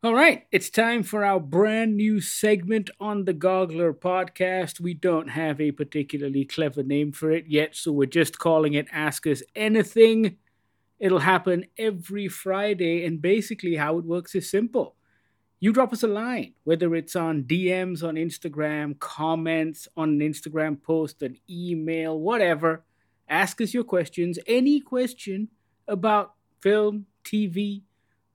All right, it's time for our brand new segment on the Goggler Podcast. We don't have a particularly clever name for it yet, so we're just calling it Ask Us Anything. It'll happen every Friday, and basically how it works is simple. You drop us a line, whether it's on DMs on Instagram, comments on an Instagram post, an email, whatever. Ask us your questions, any question about film, TV,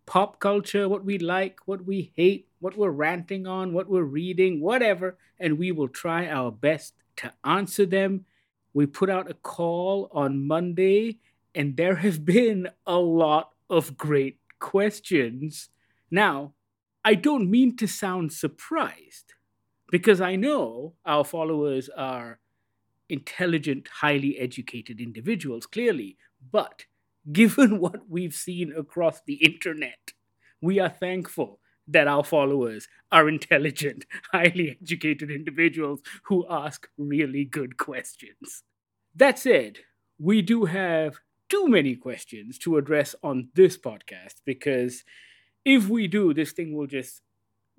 pop culture, what we like, what we hate, what we're ranting on, what we're reading, whatever, and we will try our best to answer them. We put out a call on Monday, and there have been a lot of great questions. Now, I don't mean to sound surprised, because I know our followers are intelligent, highly educated individuals, clearly, but given what we've seen across the internet, we are thankful that our followers are intelligent, highly educated individuals who ask really good questions. That said, we do have too many questions to address on this podcast, because if we do, this thing will just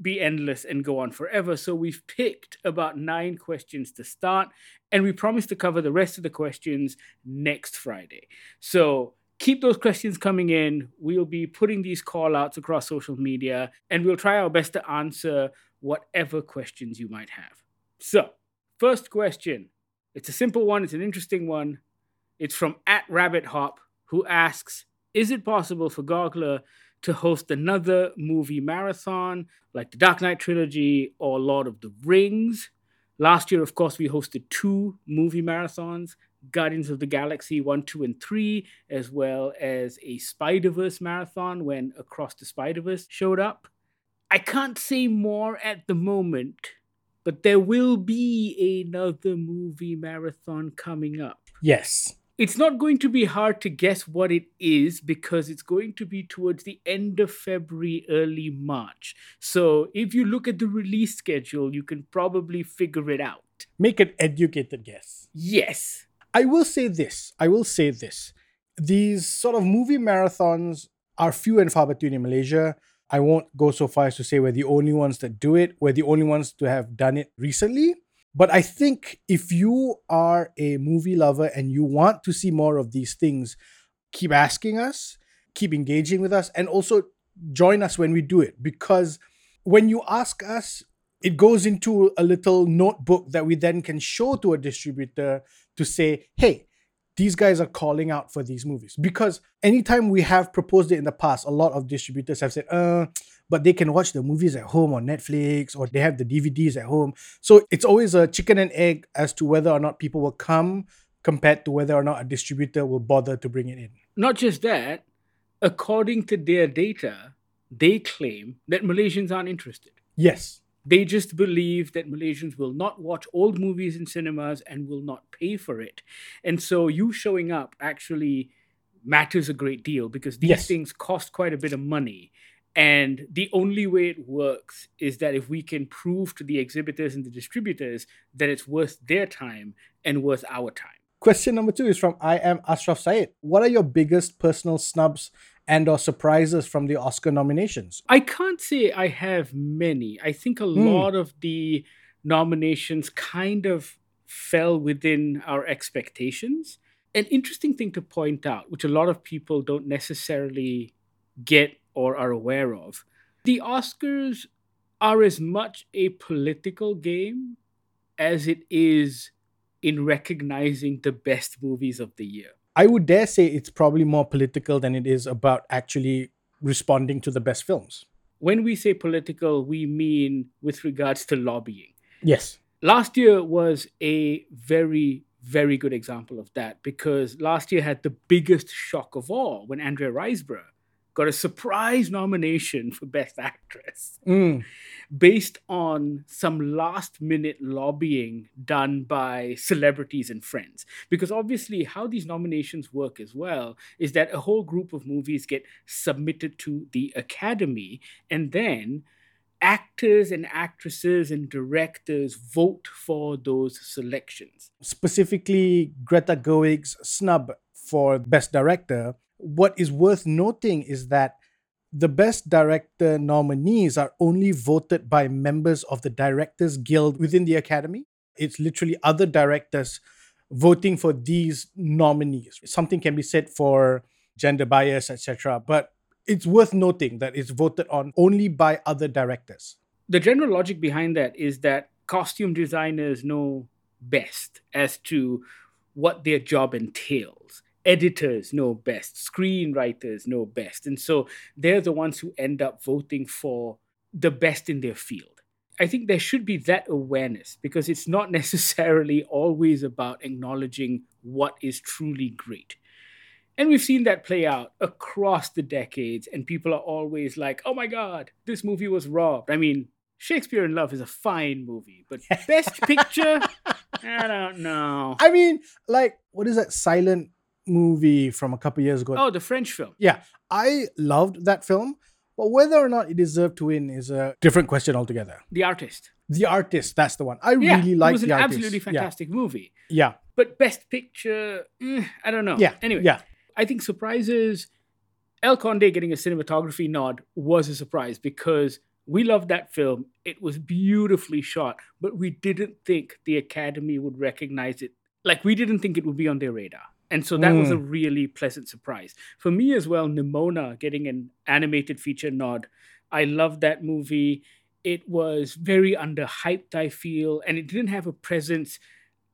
be endless and go on forever. So we've picked about 9 questions to start, and we promise to cover the rest of the questions next Friday. So keep those questions coming in. We'll be putting these call-outs across social media, and we'll try our best to answer whatever questions you might have. So, first question. It's a simple one. It's an interesting one. It's from @RabbitHop, who asks, is it possible for Goggler to host another movie marathon like the Dark Knight trilogy or Lord of the Rings? Last year, of course, we hosted 2 movie marathons, Guardians of the Galaxy 1, 2, and 3, as well as a Spider-Verse marathon when Across the Spider-Verse showed up. I can't say more at the moment, but there will be another movie marathon coming up. Yes. It's not going to be hard to guess what it is, because it's going to be towards the end of February, early March. So if you look at the release schedule, you can probably figure it out. Make an educated guess. Yes. I will say this. These sort of movie marathons are few and far between in Malaysia. I won't go so far as to say we're the only ones that do it. We're the only ones to have done it recently. But I think if you are a movie lover and you want to see more of these things, keep asking us, keep engaging with us, and also join us when we do it. Because when you ask us, it goes into a little notebook that we then can show to a distributor to say, hey, these guys are calling out for these movies. Because anytime we have proposed it in the past, a lot of distributors have said, but they can watch the movies at home on Netflix, or they have the DVDs at home. So it's always a chicken and egg as to whether or not people will come, compared to whether or not a distributor will bother to bring it in. Not just that, according to their data, they claim that Malaysians aren't interested. Yes. They just believe that Malaysians will not watch old movies in cinemas and will not pay for it. And so you showing up actually matters a great deal, because these things cost quite a bit of money. And the only way it works is that if we can prove to the exhibitors and the distributors that it's worth their time and worth our time. Question number 2 is from I Am Ashraf Syed. What are your biggest personal snubs and or surprises from the Oscar nominations? I can't say I have many. I think a lot of the nominations kind of fell within our expectations. An interesting thing to point out, which a lot of people don't necessarily get or are aware of, the Oscars are as much a political game as it is in recognizing the best movies of the year. I would dare say it's probably more political than it is about actually responding to the best films. When we say political, we mean with regards to lobbying. Yes. Last year was a very, very good example of that, because last year had the biggest shock of all when Andrea Riseborough got a surprise nomination for Best Actress based on some last-minute lobbying done by celebrities and friends. Because obviously how these nominations work as well is that a whole group of movies get submitted to the Academy, and then actors and actresses and directors vote for those selections. Specifically, Greta Gerwig's snub for Best Director. What is worth noting is that the Best Director nominees are only voted by members of the Directors Guild within the Academy. It's literally other directors voting for these nominees. Something can be said for gender bias, etc. But it's worth noting that it's voted on only by other directors. The general logic behind that is that costume designers know best as to what their job entails. Editors know best. Screenwriters know best. And so they're the ones who end up voting for the best in their field. I think there should be that awareness, because it's not necessarily always about acknowledging what is truly great. And we've seen that play out across the decades, and people are always like, oh my God, this movie was robbed. I mean, Shakespeare in Love is a fine movie, but Best Picture? I don't know. I mean, like, what is that silent movie from a couple years ago? Oh, the French film. Yeah, I loved that film, but whether or not it deserved to win is a different question altogether. The Artist. The Artist, that's the one. I really liked The Artist. It was an absolutely fantastic movie. Yeah. But Best Picture, I don't know. Yeah. Anyway, I think surprises, El Conde getting a cinematography nod was a surprise because we loved that film. It was beautifully shot, but we didn't think the Academy would recognize it. Like, we didn't think it would be on their radar. And so that was a really pleasant surprise. For me as well, Nimona getting an animated feature nod. I loved that movie. It was very underhyped, I feel, and it didn't have a presence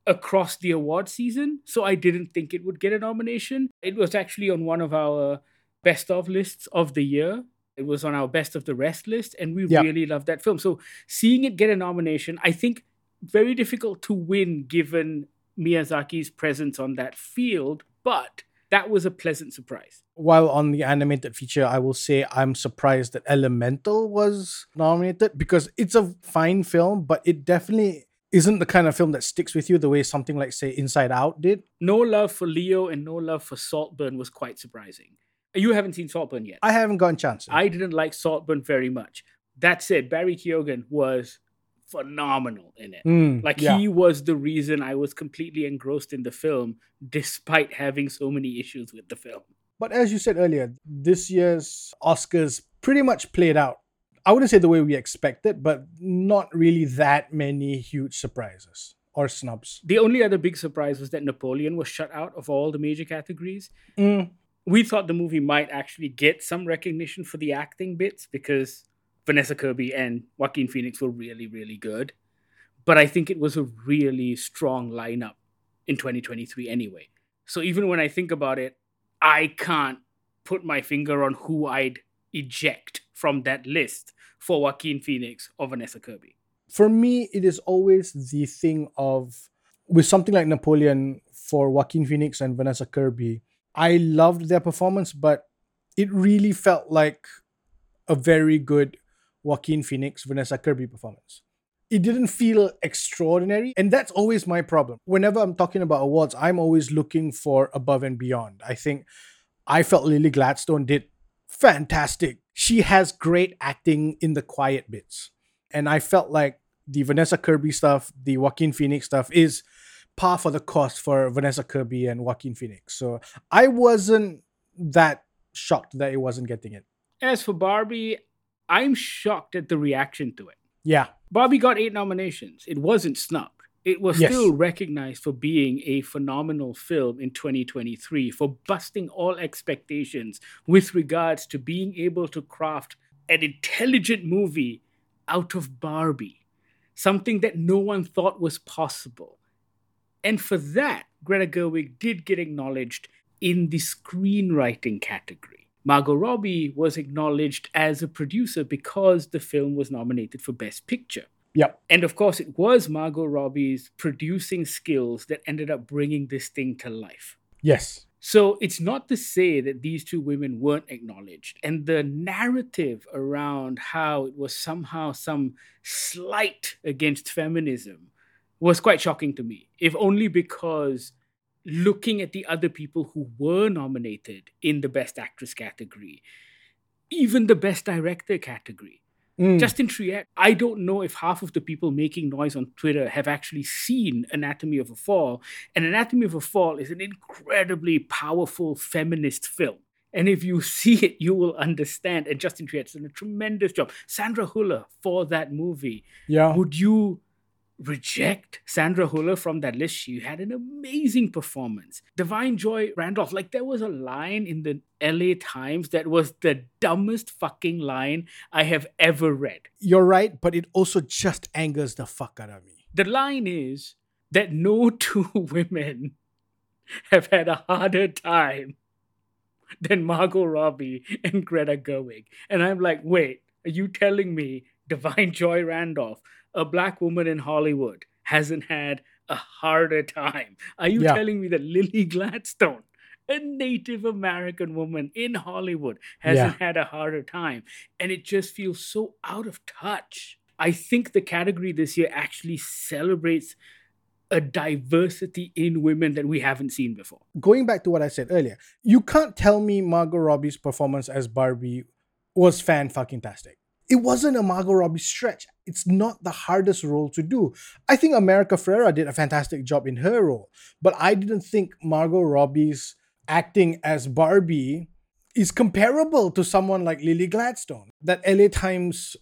across the award season. So I didn't think it would get a nomination. It was actually on one of our best of lists of the year. It was on our best of the rest list. And we really loved that film. So seeing it get a nomination, I think very difficult to win given Miyazaki's presence on that field, but that was a pleasant surprise. While on the animated feature, I will say I'm surprised that Elemental was nominated because it's a fine film, but it definitely isn't the kind of film that sticks with you the way something like, say, Inside Out did. No love for Leo and no love for Saltburn was quite surprising. You haven't seen Saltburn yet. I haven't gotten a chance. I didn't like Saltburn very much. That said, Barry Keoghan was phenomenal in it. He was the reason I was completely engrossed in the film despite having so many issues with the film. But as you said earlier, this year's Oscars pretty much played out, I wouldn't say the way we expected, but not really that many huge surprises or snubs. The only other big surprise was that Napoleon was shut out of all the major categories. We thought the movie might actually get some recognition for the acting bits because Vanessa Kirby and Joaquin Phoenix were really, really good. But I think it was a really strong lineup in 2023 anyway. So even when I think about it, I can't put my finger on who I'd eject from that list for Joaquin Phoenix or Vanessa Kirby. For me, it is always the thing of, with something like Napoleon for Joaquin Phoenix and Vanessa Kirby, I loved their performance, but it really felt like a very good Joaquin Phoenix, Vanessa Kirby performance. It didn't feel extraordinary. And that's always my problem. Whenever I'm talking about awards, I'm always looking for above and beyond. I think I felt Lily Gladstone did fantastic. She has great acting in the quiet bits. And I felt like the Vanessa Kirby stuff, the Joaquin Phoenix stuff is par for the course for Vanessa Kirby and Joaquin Phoenix. So I wasn't that shocked that it wasn't getting it. As for Barbie, I'm shocked at the reaction to it. Yeah. Barbie got 8 nominations. It wasn't snubbed. It was still recognized for being a phenomenal film in 2023, for busting all expectations with regards to being able to craft an intelligent movie out of Barbie, something that no one thought was possible. And for that, Greta Gerwig did get acknowledged in the screenwriting category. Margot Robbie was acknowledged as a producer because the film was nominated for Best Picture. Yep. And of course, it was Margot Robbie's producing skills that ended up bringing this thing to life. Yes. So it's not to say that these two women weren't acknowledged. And the narrative around how it was somehow some slight against feminism was quite shocking to me, if only because looking at the other people who were nominated in the Best Actress category, even the Best Director category. Justin Triet, I don't know if half of the people making noise on Twitter have actually seen Anatomy of a Fall. And Anatomy of a Fall is an incredibly powerful feminist film. And if you see it, you will understand. And Justin Triet's done a tremendous job. Sandra Huller for that movie. Yeah. Would you reject Sandra Huller from that list? She had an amazing performance. Divine Joy Randolph. Like, there was a line in the LA Times that was the dumbest fucking line I have ever read. You're right, but it also just angers the fuck out of me. The line is that no two women have had a harder time than Margot Robbie and Greta Gerwig. And I'm like, wait, are you telling me Divine Joy Randolph, a black woman in Hollywood, hasn't had a harder time? Are you telling me that Lily Gladstone, a Native American woman in Hollywood, hasn't had a harder time? And it just feels so out of touch. I think the category this year actually celebrates a diversity in women that we haven't seen before. Going back to what I said earlier, you can't tell me Margot Robbie's performance as Barbie was fan-fucking-tastic. It wasn't a Margot Robbie stretch. It's not the hardest role to do. I think America Ferrera did a fantastic job in her role, but I didn't think Margot Robbie's acting as Barbie is comparable to someone like Lily Gladstone. That LA Times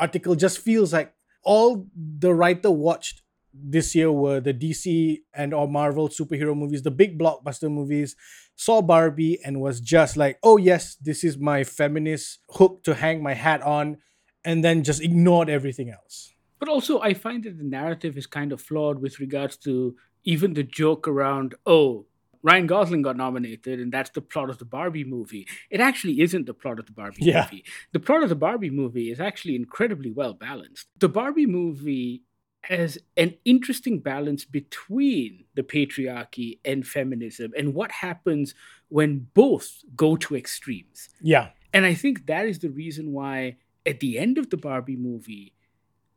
article just feels like all the writer watched this year were the DC and or Marvel superhero movies, the big blockbuster movies, saw Barbie and was just like, oh yes, this is my feminist hook to hang my hat on, and then just ignored everything else. But also, I find that the narrative is kind of flawed with regards to even the joke around, oh, Ryan Gosling got nominated and that's the plot of the Barbie movie. It actually isn't the plot of the Barbie movie. The plot of the Barbie movie is actually incredibly well balanced. The Barbie movie as an interesting balance between the patriarchy and feminism and what happens when both go to extremes. Yeah. And I think that is the reason why at the end of the Barbie movie,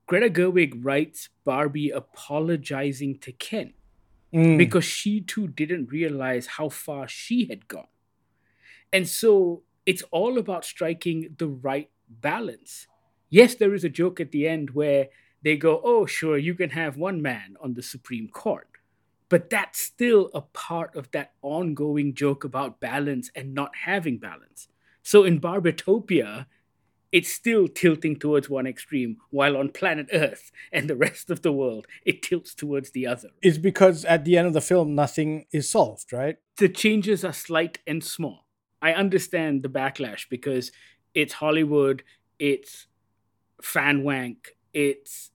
Greta Gerwig writes Barbie apologizing to Ken because she too didn't realize how far she had gone. And so it's all about striking the right balance. Yes, there is a joke at the end where they go, oh, sure, you can have one man on the Supreme Court. But that's still a part of that ongoing joke about balance and not having balance. So in Barbitopia, it's still tilting towards one extreme, while on planet Earth and the rest of the world, it tilts towards the other. It's because at the end of the film, nothing is solved, right? The changes are slight and small. I understand the backlash because it's Hollywood, it's fan wank, it's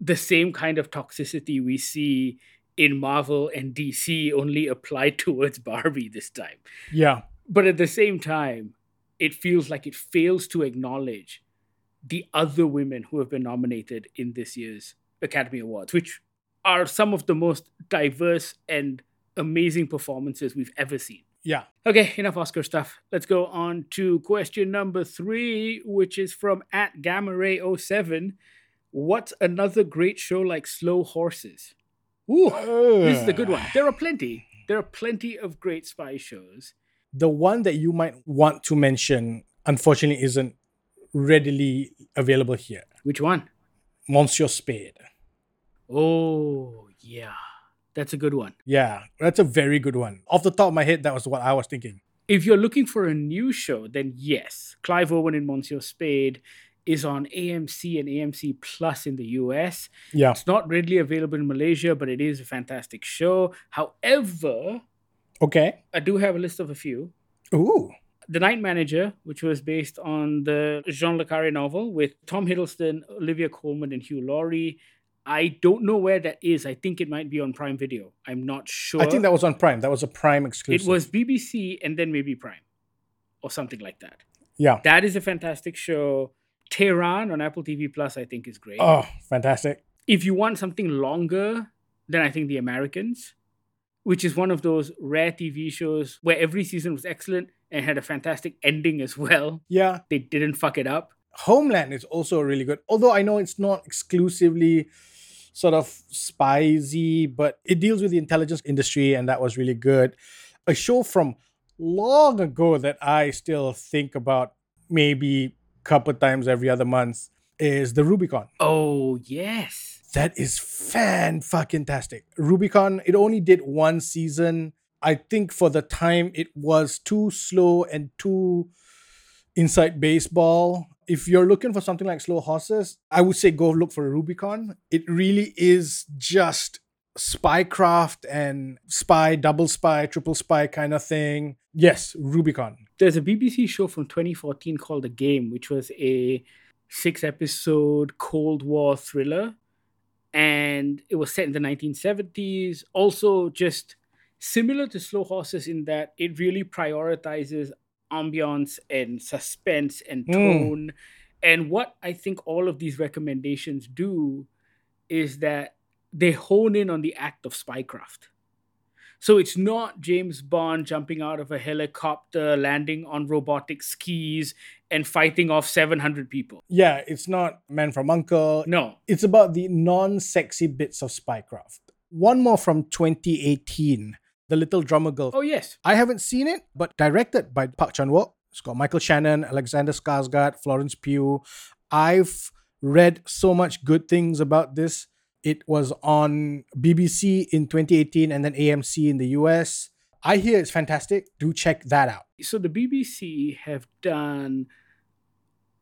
the same kind of toxicity we see in Marvel and DC only applied towards Barbie this time. Yeah. But at the same time, it feels like it fails to acknowledge the other women who have been nominated in this year's Academy Awards, which are some of the most diverse and amazing performances we've ever seen. Yeah. Okay, enough Oscar stuff. Let's go on to question number 3, which is from @gammaray07. What's another great show like Slow Horses? Ooh, this is a good one. There are plenty. There are plenty of great spy shows. The one that you might want to mention, unfortunately, isn't readily available here. Which one? Monsieur Spade. Oh, yeah. That's a good one. Yeah, that's a very good one. Off the top of my head, that was what I was thinking. If you're looking for a new show, then yes, Clive Owen in Monsieur Spade is on AMC and AMC Plus in the US. Yeah. It's not readily available in Malaysia, but it is a fantastic show. However, okay, I do have a list of a few. Ooh. The Night Manager, which was based on the John le Carré novel with Tom Hiddleston, Olivia Colman, and Hugh Laurie. I don't know where that is. I think it might be on Prime Video. I'm not sure. I think that was on Prime. That was a Prime exclusive. It was BBC and then maybe Prime or something like that. Yeah. That is a fantastic show. Tehran on Apple TV Plus, I think, is great. Oh, fantastic. If you want something longer, then I think The Americans, which is one of those rare TV shows where every season was excellent and had a fantastic ending as well. Yeah. They didn't fuck it up. Homeland is also really good. Although I know it's not exclusively sort of spicy, but it deals with the intelligence industry and that was really good. A show from long ago that I still think about maybe couple times every other month is the Rubicon. Oh, yes. That is fan-fucking-tastic. Rubicon, it only did one season. I think for the time it was too slow and too inside baseball. If you're looking for something like Slow Horses, I would say go look for Rubicon. It really is just spycraft and spy, double spy, triple spy kind of thing. Yes, Rubicon. There's a BBC show from 2014 called The Game, which was a 6-episode Cold War thriller. And it was set in the 1970s. Also just similar to Slow Horses in that it really prioritizes ambiance and suspense and tone. And what I think all of these recommendations do is that they hone in on the act of spycraft. So it's not James Bond jumping out of a helicopter, landing on robotic skis, and fighting off 700 people. Yeah, it's not Man from U.N.C.L.E. No. It's about the non-sexy bits of spycraft. One more from 2018, The Little Drummer Girl. Oh, yes. I haven't seen it, but directed by Park Chan-wook. It's got Michael Shannon, Alexander Skarsgård, Florence Pugh. I've read so much good things about this. It was on BBC in 2018 and then AMC in the US. I hear it's fantastic. Do check that out. So the BBC have done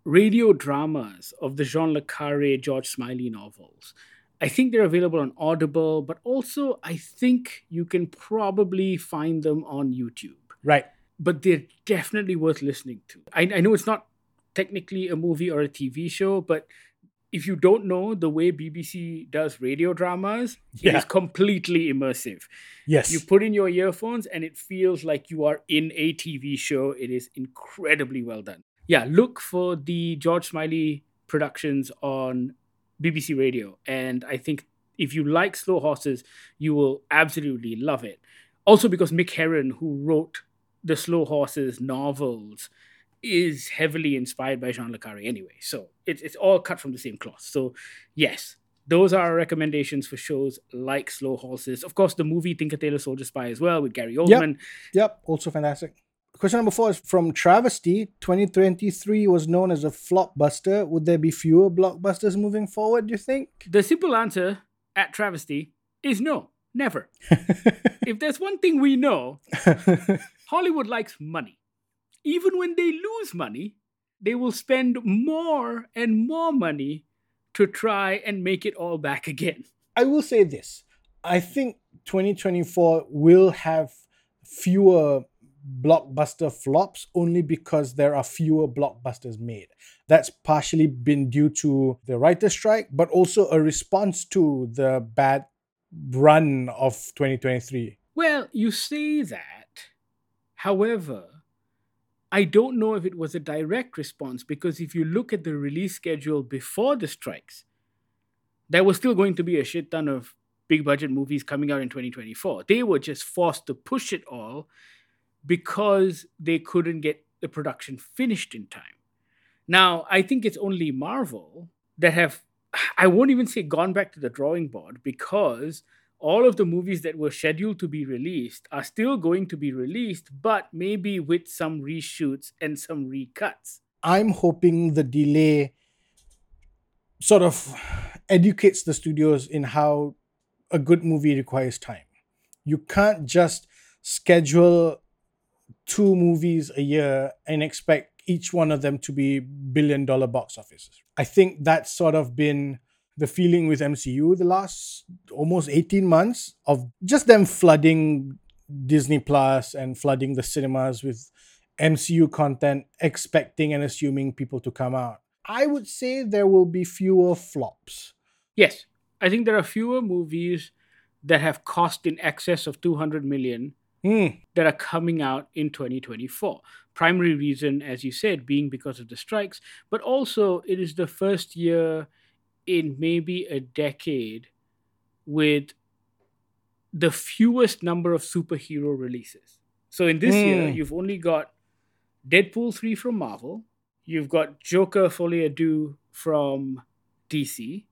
radio dramas of the John le Carré, George Smiley novels. I think they're available on Audible, but also I think you can probably find them on YouTube. Right. But they're definitely worth listening to. I know it's not technically a movie or a TV show, but if you don't know the way BBC does radio dramas, it is completely immersive. Yes. You put in your earphones and it feels like you are in a TV show. It is incredibly well done. Yeah, look for the George Smiley productions on BBC Radio. And I think if you like Slow Horses, you will absolutely love it. Also because Mick Herron, who wrote the Slow Horses novels, is heavily inspired by John le Carré anyway. So it's all cut from the same cloth. So yes, those are our recommendations for shows like Slow Horses. Of course, the movie Tinker Tailor Soldier Spy as well with Gary Oldman. Yep, also fantastic. Question number 4 is from Travesty. 2023 was known as a flopbuster. Would there be fewer blockbusters moving forward, do you think? The simple answer at Travesty is no, never. If there's one thing we know, Hollywood likes money. Even when they lose money, they will spend more and more money to try and make it all back again. I will say this. I think 2024 will have fewer blockbuster flops only because there are fewer blockbusters made. That's partially been due to the writer's strike, but also a response to the bad run of 2023. Well, you say that. However, I don't know if it was a direct response because if you look at the release schedule before the strikes, there was still going to be a shit ton of big budget movies coming out in 2024. They were just forced to push it all because they couldn't get the production finished in time. Now, I think it's only Marvel that have, I won't even say gone back to the drawing board because all of the movies that were scheduled to be released are still going to be released, but maybe with some reshoots and some recuts. I'm hoping the delay sort of educates the studios in how a good movie requires time. You can't just schedule 2 movies a year and expect each one of them to be billion-dollar box offices. I think that's sort of been the feeling with MCU the last almost 18 months of just them flooding Disney Plus and flooding the cinemas with MCU content, expecting and assuming people to come out. I would say there will be fewer flops. Yes, I think there are fewer movies that have cost in excess of 200 million that are coming out in 2024. Primary reason, as you said, being because of the strikes, but also it is the first year in maybe a decade with the fewest number of superhero releases. So in this year, you've only got Deadpool 3 from Marvel. You've got Joker Folie à Deux from DC.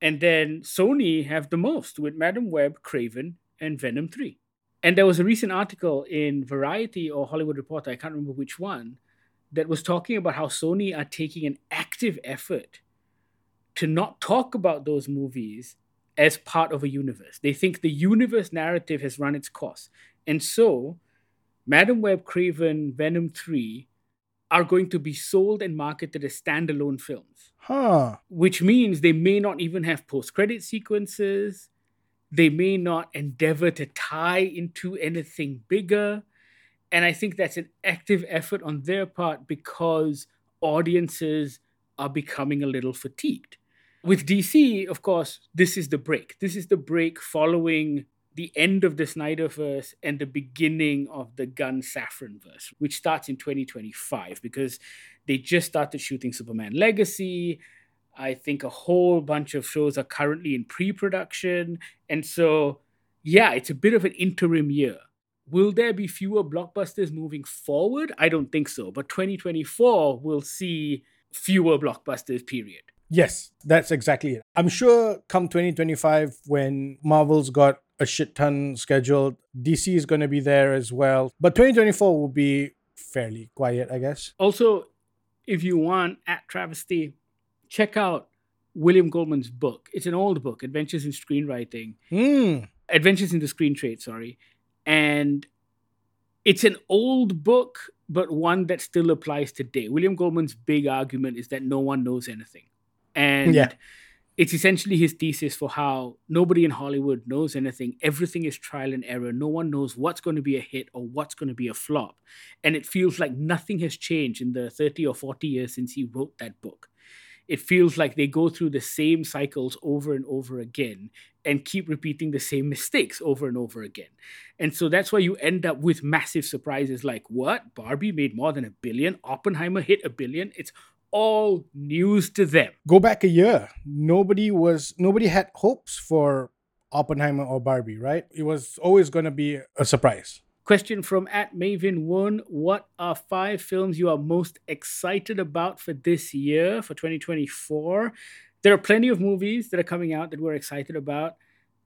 And then Sony have the most with Madame Web, Craven, and Venom 3. And there was a recent article in Variety or Hollywood Reporter, I can't remember which one, that was talking about how Sony are taking an active effort to not talk about those movies as part of a universe. They think the universe narrative has run its course And so, Madame Web, Craven, Venom 3 are going to be sold and marketed as standalone films. Huh. Which means they may not even have post-credit sequences. They may not endeavor to tie into anything bigger. And I think that's an active effort on their part because audiences are becoming a little fatigued. With DC, of course, this is the break. This is the break following the end of the Snyderverse and the beginning of the Gunn Saffronverse, which starts in 2025 because they just started shooting Superman Legacy. I think a whole bunch of shows are currently in pre-production. And so, yeah, it's a bit of an interim year. Will there be fewer blockbusters moving forward? I don't think so. But 2024 will see fewer blockbusters, period. Yes, that's exactly it. I'm sure come 2025, when Marvel's got a shit ton scheduled, DC is going to be there as well. But 2024 will be fairly quiet, I guess. Also, if you want, at Travesty, check out William Goldman's book. It's an old book, Adventures in Screenwriting. Adventures in the Screen Trade, sorry. And it's an old book, but one that still applies today. William Goldman's big argument is that no one knows anything. And it's essentially his thesis for how nobody in Hollywood knows anything. Everything is trial and error. No one knows what's going to be a hit or what's going to be a flop. And it feels like nothing has changed in the 30 or 40 years since he wrote that book. It feels like they go through the same cycles over and over again and keep repeating the same mistakes over and over again. And so that's why you end up with massive surprises like, what? Barbie made more than $1 billion. Oppenheimer hit $1 billion. It's all news to them. Go back a year. Nobody had hopes for Oppenheimer or Barbie, right? It was always going to be a surprise. Question from at Maven1. What are 5 films you are most excited about for this year, for 2024? There are plenty of movies that are coming out that we're excited about.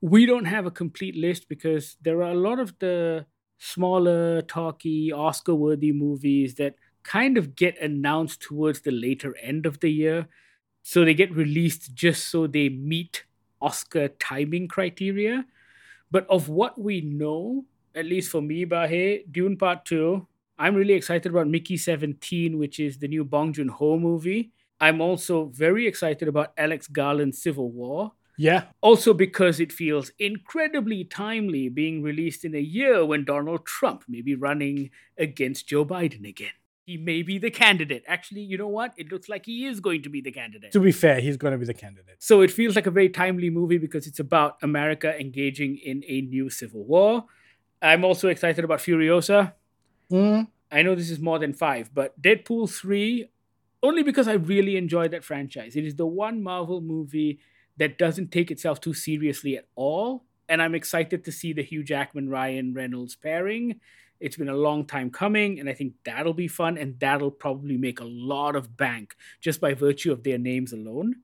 We don't have a complete list because there are a lot of the smaller, talky, Oscar-worthy movies that kind of get announced towards the later end of the year. So they get released just so they meet Oscar timing criteria. But of what we know, at least for me, Bahe, Dune Part 2. I'm really excited about Mickey 17, which is the new Bong Joon-ho movie. I'm also very excited about Alex Garland's Civil War. Yeah. Also because it feels incredibly timely being released in a year when Donald Trump may be running against Joe Biden again. He may be the candidate. Actually, you know what? It looks like he is going to be the candidate. To be fair, he's going to be the candidate. So it feels like a very timely movie because it's about America engaging in a new civil war. I'm also excited about Furiosa. I know this is more than 5, but Deadpool 3, only because I really enjoy that franchise. It is the one Marvel movie that doesn't take itself too seriously at all. And I'm excited to see the Hugh Jackman, Ryan Reynolds pairing. It's been a long time coming, and I think that'll be fun. And that'll probably make a lot of bank just by virtue of their names alone.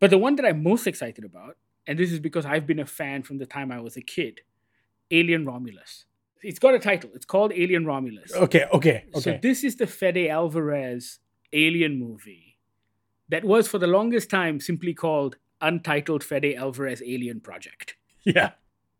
But the one that I'm most excited about, and this is because I've been a fan from the time I was a kid, Alien Romulus. It's got a title. It's called Alien Romulus. Okay. So this is the Fede Alvarez Alien movie that was for the longest time simply called Untitled Fede Alvarez Alien Project. Yeah.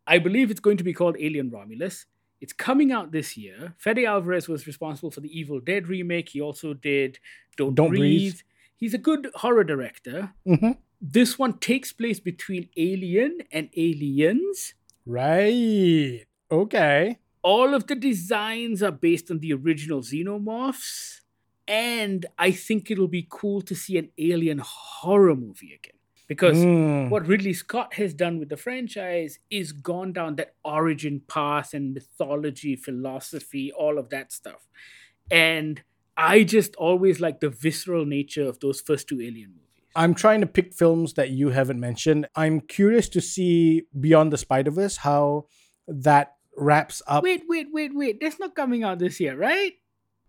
I believe it's going to be called Alien Romulus. It's coming out this year. Fede Alvarez was responsible for the Evil Dead remake. He also did Don't Breathe. He's a good horror director. Mm-hmm. This one takes place between Alien and Aliens. Right. Okay. All of the designs are based on the original Xenomorphs. And I think it'll be cool to see an alien horror movie again. Because what Ridley Scott has done with the franchise is gone down that origin path and mythology, philosophy, all of that stuff. And I just always like the visceral nature of those first 2 Alien movies. I'm trying to pick films that you haven't mentioned. I'm curious to see Beyond the Spider-Verse, how that wraps up. Wait. That's not coming out this year, right?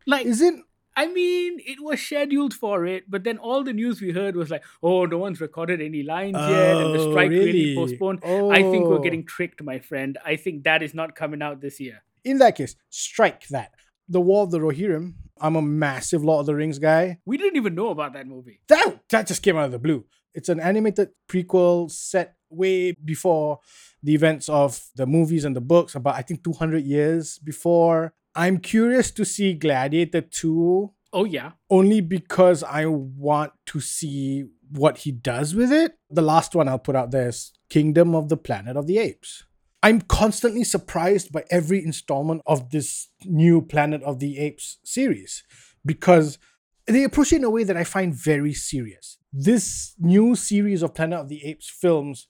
Like, is it? I mean, it was scheduled for it, but then all the news we heard was like, oh, no one's recorded any lines yet, and the strike really postponed. Oh. I think we're getting tricked, my friend. I think that is not coming out this year. In that case, strike that. The War of the Rohirrim. I'm a massive Lord of the Rings guy. We didn't even know about that movie. That just came out of the blue. It's an animated prequel set way before the events of the movies and the books, about, I think, 200 years before. I'm curious to see Gladiator 2. Oh, yeah. Only because I want to see what he does with it. The last one I'll put out there is Kingdom of the Planet of the Apes. I'm constantly surprised by every installment of this new Planet of the Apes series because they approach it in a way that I find very serious. This new series of Planet of the Apes films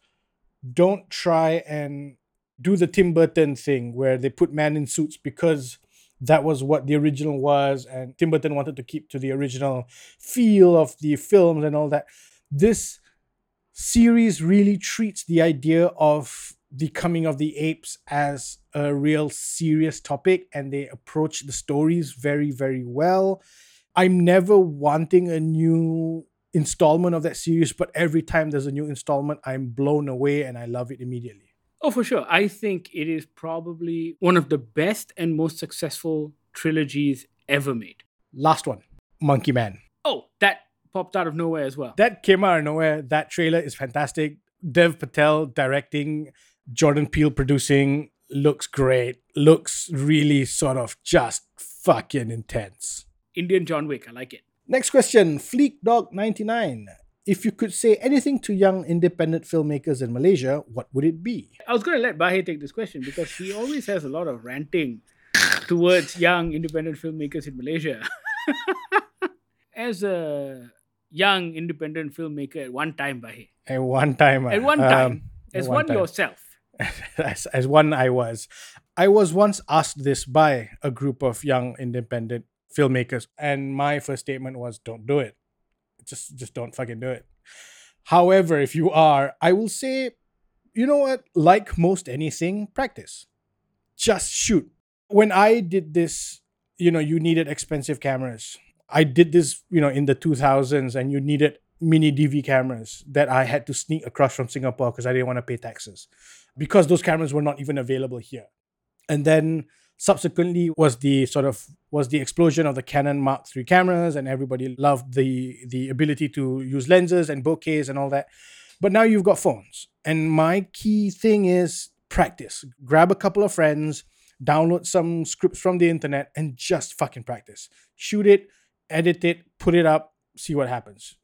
don't try and do the Tim Burton thing where they put man in suits because that was what the original was, and Tim Burton wanted to keep to the original feel of the films and all that. This series really treats the idea of the coming of the apes as a real serious topic, and they approach the stories very, very well. I'm never wanting a new installment of that series, but every time there's a new installment, I'm blown away and I love it immediately. Oh, for sure. I think it is probably one of the best and most successful trilogies ever made. Last one, Monkey Man. Oh, that popped out of nowhere as well. That came out of nowhere. That trailer is fantastic. Dev Patel directing, Jordan Peele producing, looks great. Looks really sort of just fucking intense. Indian John Wick, I like it. Next question, FleekDog99. If you could say anything to young independent filmmakers in Malaysia, what would it be? I was going to let Bahir take this question because he always has a lot of ranting towards young independent filmmakers in Malaysia. As a young independent filmmaker at one time, Bahir. At one time. As one I was. I was once asked this by a group of young independent filmmakers, and my first statement was, don't do it. Just don't fucking do it. However, if you are, I will say, you know what? Like most anything, practice. Just shoot. When I did this, you know, you needed expensive cameras. I did this, you know, in the 2000s, and you needed mini DV cameras that I had to sneak across from Singapore because I didn't want to pay taxes, because those cameras were not even available here. And then subsequently was the explosion of the Canon Mark III cameras, and everybody loved the ability to use lenses and bokehs and all that. But now you've got phones. And my key thing is practice. Grab a couple of friends, download some scripts from the internet, and just fucking practice. Shoot it, edit it, put it up, see what happens.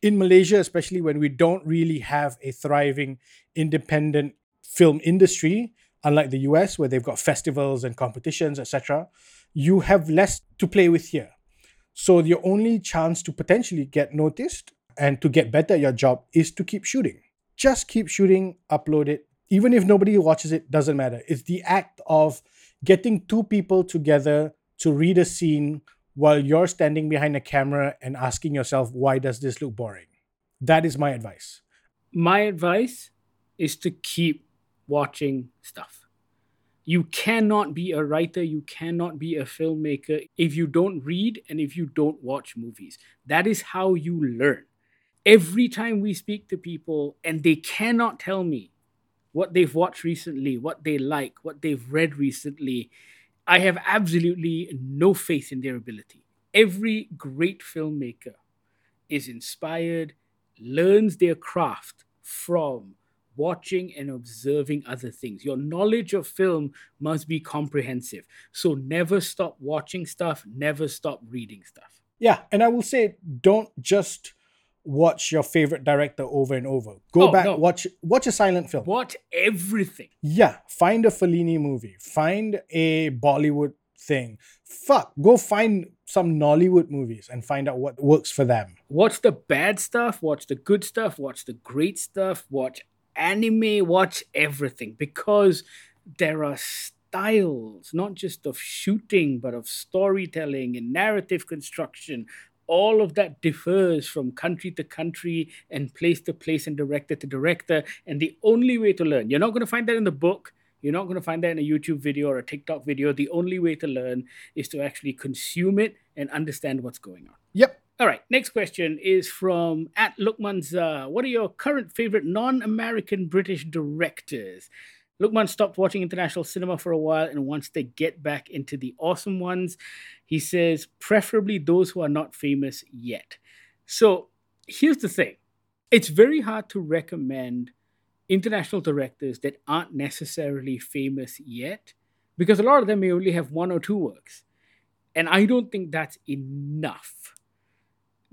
In Malaysia, especially when we don't really have a thriving independent film industry, unlike the US, where they've got festivals and competitions, etc., you have less to play with here. So your only chance to potentially get noticed and to get better at your job is to keep shooting. Just keep shooting, upload it. Even if nobody watches it, doesn't matter. It's the act of getting two people together to read a scene while you're standing behind a camera and asking yourself, why does this look boring? That is my advice. My advice is to keep watching stuff. You cannot be a writer, you cannot be a filmmaker if you don't read and if you don't watch movies. That is how you learn. Every time we speak to people and they cannot tell me what they've watched recently, what they like, what they've read recently, I have absolutely no faith in their ability. Every great filmmaker is inspired, learns their craft from watching and observing other things. Your knowledge of film must be comprehensive. So never stop watching stuff, never stop reading stuff. Yeah, and I will say, don't just watch your favorite director over and over. Watch a silent film. Watch everything. Yeah, find a Fellini movie. Find a Bollywood thing. Go find some Nollywood movies and find out what works for them. Watch the bad stuff, watch the good stuff, watch the great stuff, watch anime, watch everything, because there are styles, not just of shooting, but of storytelling and narrative construction. All of that differs from country to country and place to place and director to director. And the only way to learn, you're not going to find that in the book. You're not going to find that in a YouTube video or a TikTok video. The only way to learn is to actually consume it and understand what's going on. Yep. All right, next question is from @Lukmanza. What are your current favorite non-American British directors? Lukman stopped watching international cinema for a while and wants to get back into the awesome ones. He says, preferably those who are not famous yet. So here's the thing. It's very hard to recommend international directors that aren't necessarily famous yet, because a lot of them may only have one or two works. And I don't think that's enough.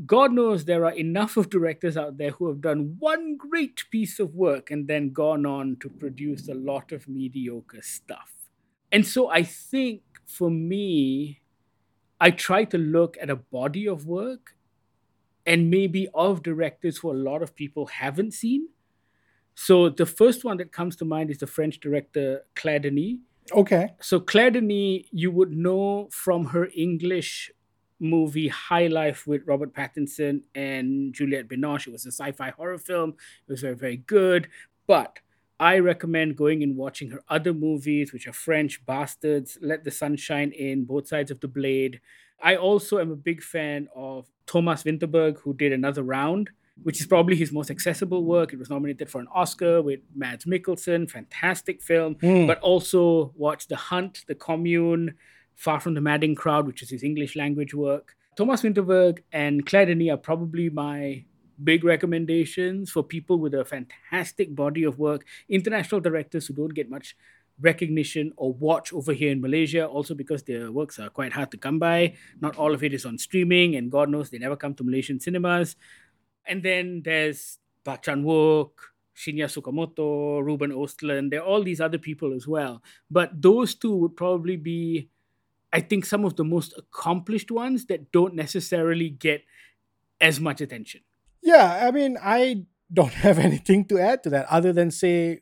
God knows there are enough of directors out there who have done one great piece of work and then gone on to produce a lot of mediocre stuff. And so I think for me, I try to look at a body of work and maybe of directors who a lot of people haven't seen. So the first one that comes to mind is the French director Claire Denis. Okay. So Claire Denis, you would know from her English movie High Life with Robert Pattinson and Juliette Binoche. It was a sci-fi horror film. It was very, very good. But I recommend going and watching her other movies, which are French, Bastards, Let the Sun Shine In, Both Sides of the Blade. I also am a big fan of Thomas Vinterberg, who did Another Round, which is probably his most accessible work. It was nominated for an Oscar with Mads Mikkelsen. Fantastic film. But also watch The Hunt, The Commune, Far From the Madding Crowd, which is his English language work. Thomas Vinterberg and Claire Denis are probably my big recommendations for people with a fantastic body of work. International directors who don't get much recognition or watch over here in Malaysia, also because their works are quite hard to come by. Not all of it is on streaming, and God knows they never come to Malaysian cinemas. And then there's Park Chan-wook, Shinya Tsukamoto, Ruben Östlund. There are all these other people as well. But those two would probably be, I think, some of the most accomplished ones that don't necessarily get as much attention. Yeah, I mean, I don't have anything to add to that other than say,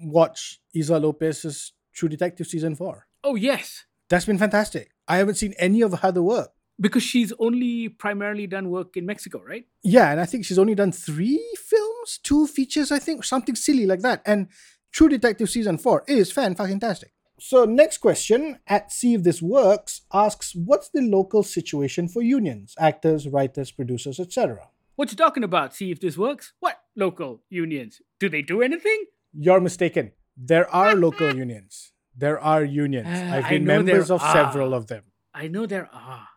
watch Isa Lopez's True Detective Season 4. Oh, yes. That's been fantastic. I haven't seen any of her other work. Because she's only primarily done work in Mexico, right? Yeah, and I think she's only done 3 films, 2 features, I think, something silly like that. And True Detective Season 4 is fan-fucking-tastic. So next question, at See If This Works, asks, what's the local situation for unions? Actors, writers, producers, etc. What you talking about, See If This Works? What local unions? Do they do anything? You're mistaken. There are local unions. There are unions. I've been members of several of them. I know there are.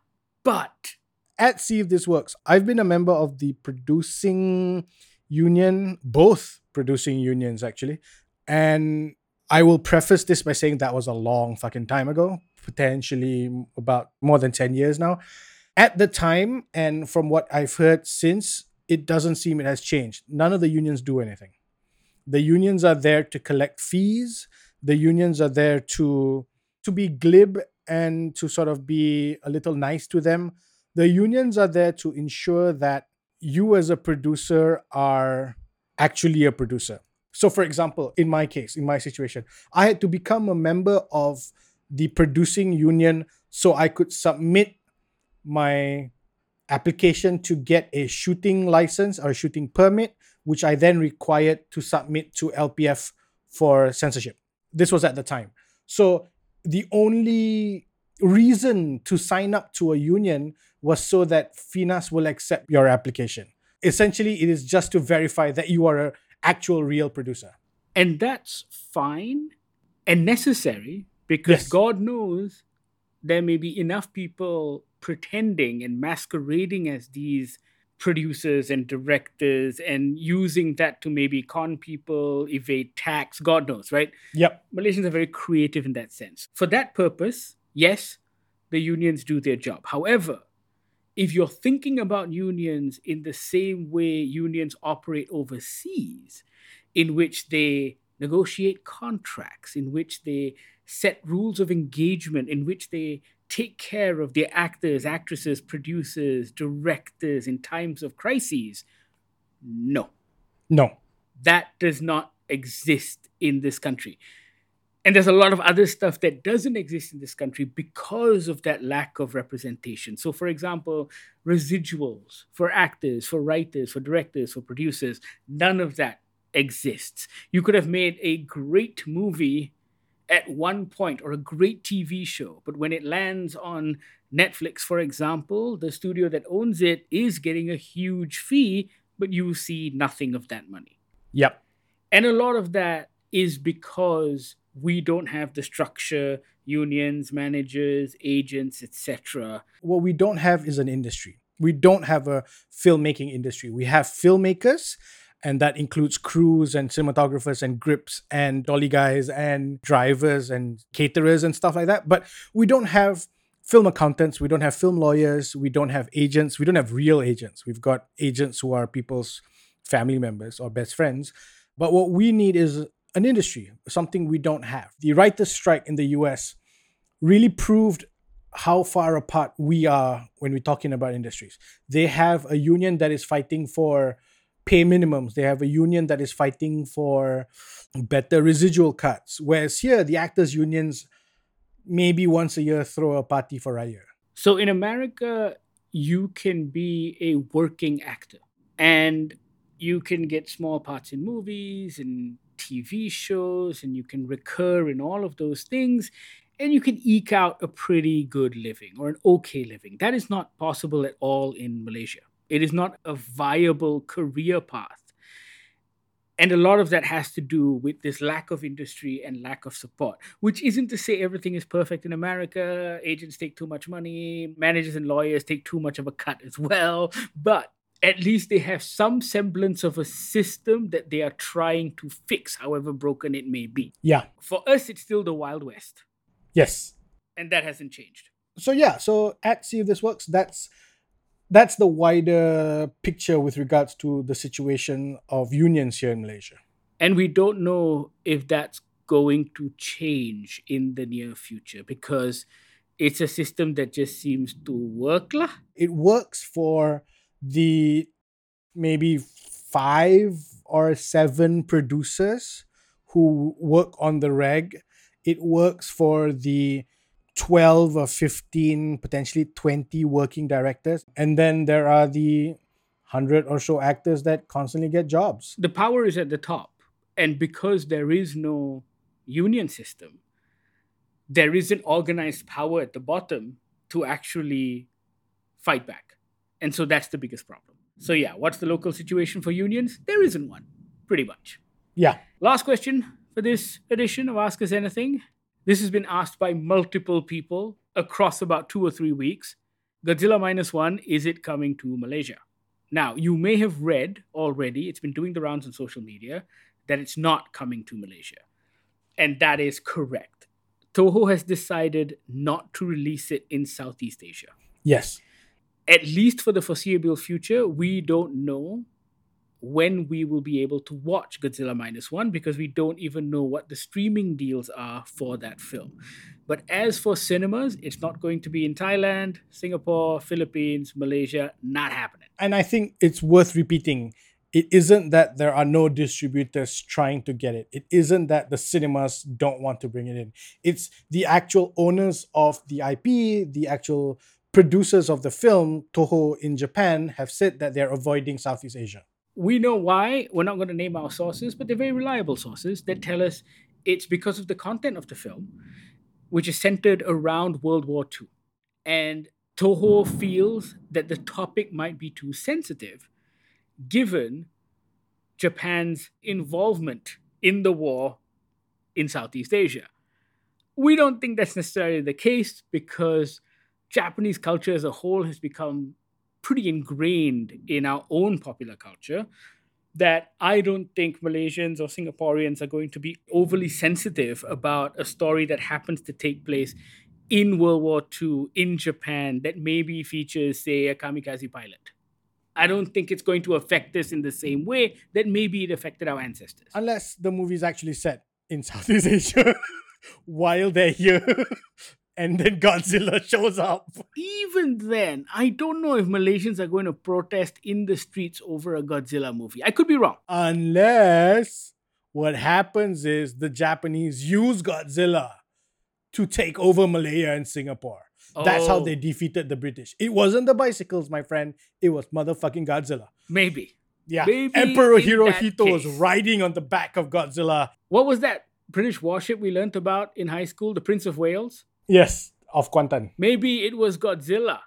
But at See If This Works, I've been a member of the producing union, both producing unions actually. And I will preface this by saying that was a long fucking time ago, potentially about more than 10 years now. At the time, and from what I've heard since, it doesn't seem it has changed. None of the unions do anything. The unions are there to collect fees. The unions are there to be glib and to sort of be a little nice to them. The unions are there to ensure that you as a producer are actually a producer. So for example, in my case, in my situation, I had to become a member of the producing union so I could submit my application to get a shooting license or a shooting permit, which I then required to submit to LPF for censorship. This was at the time. So the only reason to sign up to a union was so that FINAS will accept your application. Essentially, it is just to verify that you are an actual real producer. And that's fine and necessary because God knows there may be enough people pretending and masquerading as these producers and directors and using that to maybe con people, evade tax, God knows, right? Yep. Malaysians are very creative in that sense. For that purpose, yes, the unions do their job. However, if you're thinking about unions in the same way unions operate overseas, in which they negotiate contracts, in which they set rules of engagement, in which they take care of their actors, actresses, producers, directors in times of crises. No. No. That does not exist in this country. And there's a lot of other stuff that doesn't exist in this country because of that lack of representation. So, for example, residuals for actors, for writers, for directors, for producers, none of that exists. You could have made a great movie at one point, or a great TV show, but when it lands on Netflix, for example, the studio that owns it is getting a huge fee, but you see nothing of that money. Yep. And a lot of that is because we don't have the structure, unions, managers, agents, etc. What we don't have is an industry. We don't have a filmmaking industry. We have filmmakers And that includes crews and cinematographers and grips and dolly guys and drivers and caterers and stuff like that. But we don't have film accountants, we don't have film lawyers, we don't have agents, we don't have real agents. We've got agents who are people's family members or best friends. But what we need is an industry, something we don't have. The writers' strike in the US really proved how far apart we are when we're talking about industries. They have a union that is fighting for pay minimums. They have a union that is fighting for better residual cuts. Whereas here, the actors' unions maybe once a year throw a party for a year. So in America, you can be a working actor and you can get small parts in movies and TV shows and you can recur in all of those things and you can eke out a pretty good living or an okay living. That is not possible at all in Malaysia. It is not a viable career path. And a lot of that has to do with this lack of industry and lack of support, which isn't to say everything is perfect in America. Agents take too much money. Managers and lawyers take too much of a cut as well. But at least they have some semblance of a system that they are trying to fix, however broken it may be. Yeah. For us, it's still the Wild West. Yes. And that hasn't changed. So yeah, so at See If This Works, that's the wider picture with regards to the situation of unions here in Malaysia. And we don't know if that's going to change in the near future because it's a system that just seems to work lah. It works for the maybe 5 or 7 producers who work on the reg. It works for the 12 or 15, potentially 20 working directors. And then there are the 100 or so actors that constantly get jobs. The power is at the top. And because there is no union system, there isn't organized power at the bottom to actually fight back. And so that's the biggest problem. So yeah, what's the local situation for unions? There isn't one, pretty much. Yeah. Last question for this edition of Ask Us Anything. This has been asked by multiple people across about 2 or 3 weeks. Godzilla Minus One, is it coming to Malaysia? Now, you may have read already, it's been doing the rounds on social media, that it's not coming to Malaysia. And that is correct. Toho has decided not to release it in Southeast Asia. Yes. At least for the foreseeable future, we don't know when we will be able to watch Godzilla Minus One because we don't even know what the streaming deals are for that film. But as for cinemas, it's not going to be in Thailand, Singapore, Philippines, Malaysia, not happening. And I think it's worth repeating. It isn't that there are no distributors trying to get it. It isn't that the cinemas don't want to bring it in. It's the actual owners of the IP, the actual producers of the film, Toho in Japan, have said that they're avoiding Southeast Asia. We know why. We're not going to name our sources, but they're very reliable sources that tell us it's because of the content of the film, which is centered around World War II. And Toho feels that the topic might be too sensitive, given Japan's involvement in the war in Southeast Asia. We don't think that's necessarily the case because Japanese culture as a whole has become pretty ingrained in our own popular culture that I don't think Malaysians or Singaporeans are going to be overly sensitive about a story that happens to take place in World War II in Japan that maybe features, say, a kamikaze pilot. I don't think it's going to affect us in the same way that maybe it affected our ancestors. Unless the movie is actually set in Southeast Asia while they're here. And then Godzilla shows up. Even then, I don't know if Malaysians are going to protest in the streets over a Godzilla movie. I could be wrong. Unless what happens is the Japanese use Godzilla to take over Malaya and Singapore. Oh. That's how they defeated the British. It wasn't the bicycles, my friend. It was motherfucking Godzilla. Maybe. Yeah. Maybe Emperor Hirohito was riding on the back of Godzilla. What was that British warship we learnt about in high school? The Prince of Wales? Yes, of Kuantan. Maybe it was Godzilla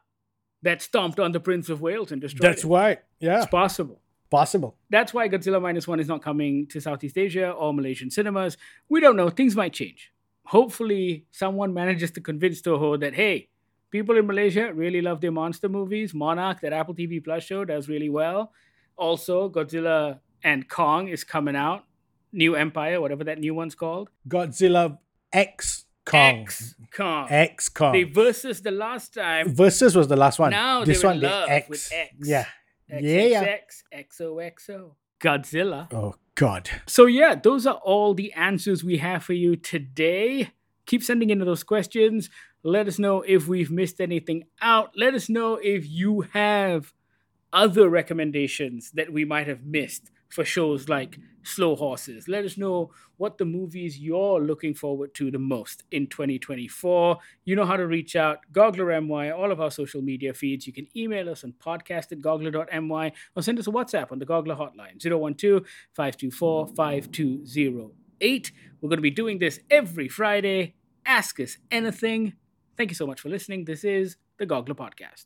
that stomped on the Prince of Wales and destroyed it. That's right, yeah. It's possible. Possible. That's why Godzilla Minus One is not coming to Southeast Asia or Malaysian cinemas. We don't know. Things might change. Hopefully, someone manages to convince Toho that, hey, people in Malaysia really love their monster movies. Monarch, that Apple TV Plus show, does really well. Also, Godzilla and Kong is coming out. New Empire, whatever that new one's called. Godzilla X Kong. X Kong. They versus the last time. Versus was the last one. Now this one, the X. With X. Yeah. XOXO. Godzilla. Oh, God. So, yeah, those are all the answers we have for you today. Keep sending in those questions. Let us know if we've missed anything out. Let us know if you have other recommendations that we might have missed for shows like Slow Horses. Let us know what the movies you're looking forward to the most in 2024. You know how to reach out. Goggler.my, all of our social media feeds. You can email us on podcast@goggler.my or send us a WhatsApp on the Goggler hotline, 012-524-5208. We're going to be doing this every Friday. Ask us anything. Thank you so much for listening. This is the Goggler Podcast.